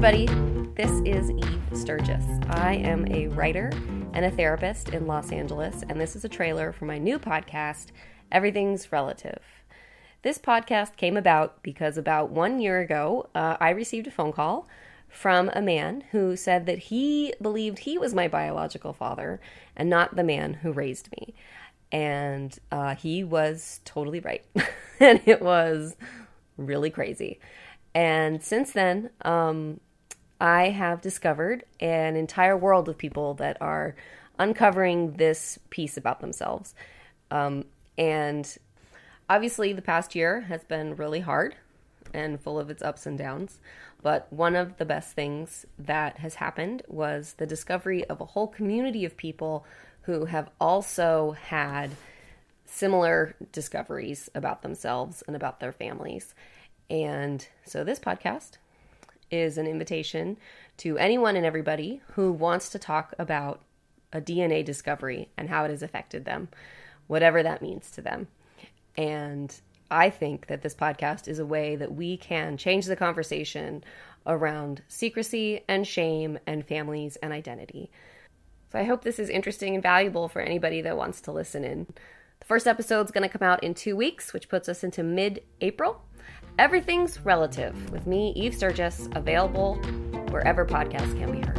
everybody. This is Eve Sturgis. I am a writer and a therapist in Los Angeles, and this is a trailer for my new podcast, Everything's Relative. This podcast came about because about 1 year ago, I received a phone call from a man who said that he believed he was my biological father and not the man who raised me. And he was totally right. And it was really crazy. And since then, I have discovered an entire world of people that are uncovering this piece about themselves. And obviously, the past year has been really hard and full of its ups and downs. But one of the best things that has happened was the discovery of a whole community of people who have also had similar discoveries about themselves and about their families. And so this podcast is an invitation to anyone and everybody who wants to talk about a DNA discovery and how it has affected them, whatever that means to them. And I think that this podcast is a way that we can change the conversation around secrecy and shame and families and identity. So I hope this is interesting and valuable for anybody that wants to listen in. The first episode is going to come out in 2 weeks, which puts us into mid-April. Everything's Relative with me, Eve Sturgis, available wherever podcasts can be heard.